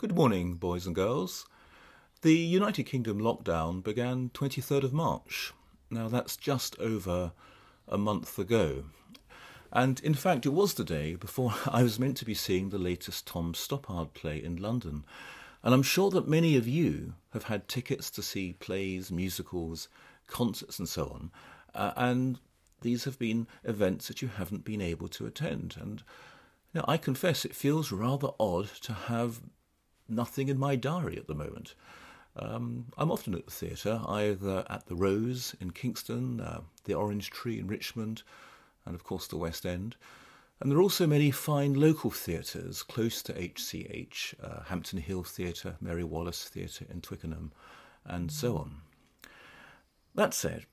Good morning, boys and girls. The United Kingdom lockdown began 23rd of March. Now that's just over a month ago. And in fact, it was the day before I was meant to be seeing the latest Tom Stoppard play in London. And I'm sure that many of you have had tickets to see plays, musicals, concerts and so on. And these have been events that you haven't been able to attend. And you know, I confess it feels rather odd to have nothing in my diary at the moment. I'm often at the theatre, either at the Rose in Kingston, the Orange Tree in Richmond, and of course the West End. And there are also many fine local theatres close to HCH, Hampton Hill Theatre, Mary Wallace Theatre in Twickenham, and so on. That said,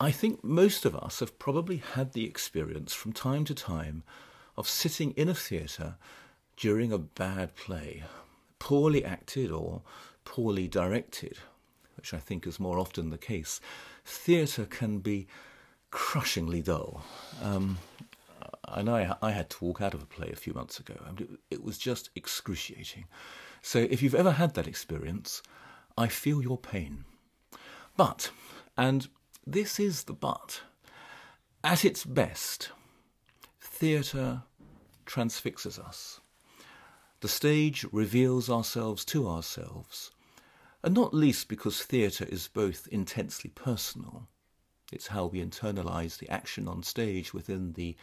I think most of us have probably had the experience from time to time of sitting in a theatre during a bad play, poorly acted or poorly directed, which I think is more often the case. Theatre can be crushingly dull. And I had to walk out of a play a few months ago. I mean, it was just excruciating. So if you've ever had that experience, I feel your pain. But, and this is the but, at its best, theatre transfixes us. The stage reveals ourselves to ourselves, and not least because theatre is both intensely personal. It's how we internalise the action on stage within the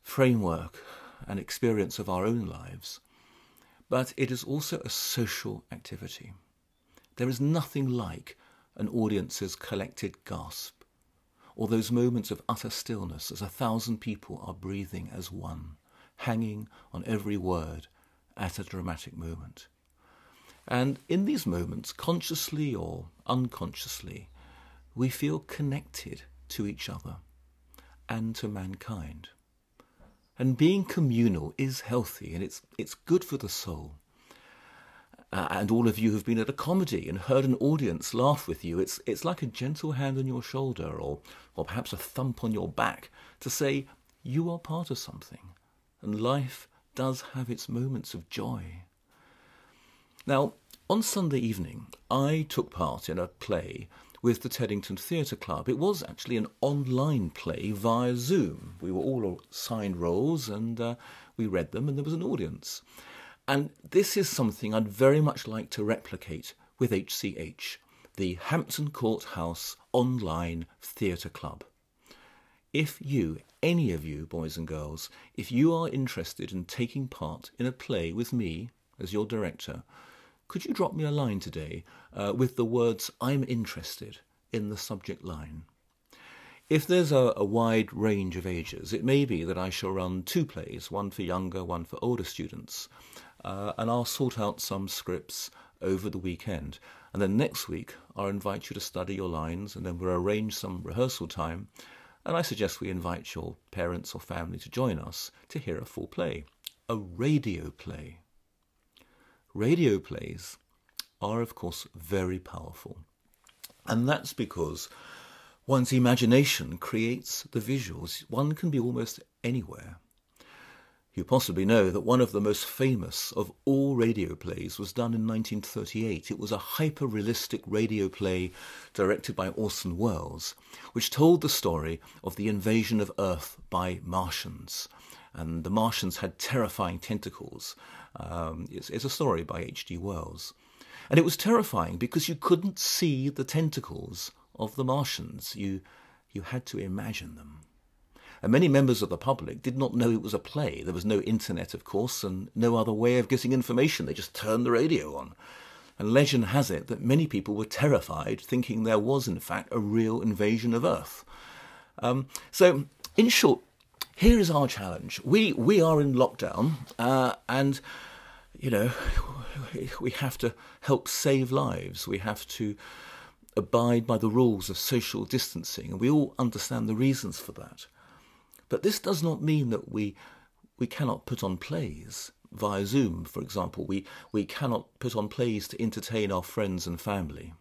framework and experience of our own lives. But it is also a social activity. There is nothing like an audience's collected gasp, or those moments of utter stillness as 1,000 people are breathing as one, hanging on every word, at a dramatic moment. And in these moments, consciously or unconsciously, we feel connected to each other and to mankind. And being communal is healthy and it's good for the soul. And all of you have been at a comedy and heard an audience laugh with you. It's like a gentle hand on your shoulder or perhaps a thump on your back to say, you are part of something and life does have its moments of joy. Now, on Sunday evening, I took part in a play with the Teddington Theatre Club. It was actually an online play via Zoom. We were all assigned roles and we read them and there was an audience. And this is something I'd very much like to replicate with HCH, the Hampton Court House Online Theatre Club. If you, any of you, boys and girls, if you are interested in taking part in a play with me as your director, could you drop me a line today with the words, I'm interested, in the subject line? If there's a wide range of ages, it may be that I shall run two plays, one for younger, one for older students, and I'll sort out some scripts over the weekend. And then next week, I'll invite you to study your lines, and then we'll arrange some rehearsal time. And I suggest we invite your parents or family to join us to hear a full play, a radio play. Radio plays are, of course, very powerful. And that's because one's imagination creates the visuals. One can be almost anywhere. You possibly know that one of the most famous of all radio plays was done in 1938. It was a hyper-realistic radio play directed by Orson Welles, which told the story of the invasion of Earth by Martians. And the Martians had terrifying tentacles. It's a story by H.G. Wells. And it was terrifying because you couldn't see the tentacles of the Martians. You had to imagine them. And many members of the public did not know it was a play. There was no internet, of course, and no other way of getting information. They just turned the radio on. And legend has it that many people were terrified, thinking there was, in fact, a real invasion of Earth. So, in short, here is our challenge. We are in lockdown, and, you know, we have to help save lives. We have to abide by the rules of social distancing, and we all understand the reasons for that. But this does not mean that we cannot put on plays via Zoom, for example. We cannot put on plays to entertain our friends and family.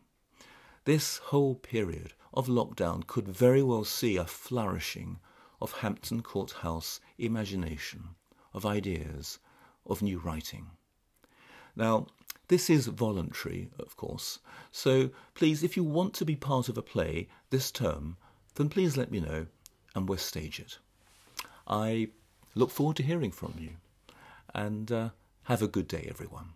This whole period of lockdown could very well see a flourishing of Hampton Court House imagination, of ideas, of new writing. Now, This is voluntary, of course, so please, if you want to be part of a play this term, then please let me know and we'll stage it. I look forward to hearing from you, and have a good day, everyone.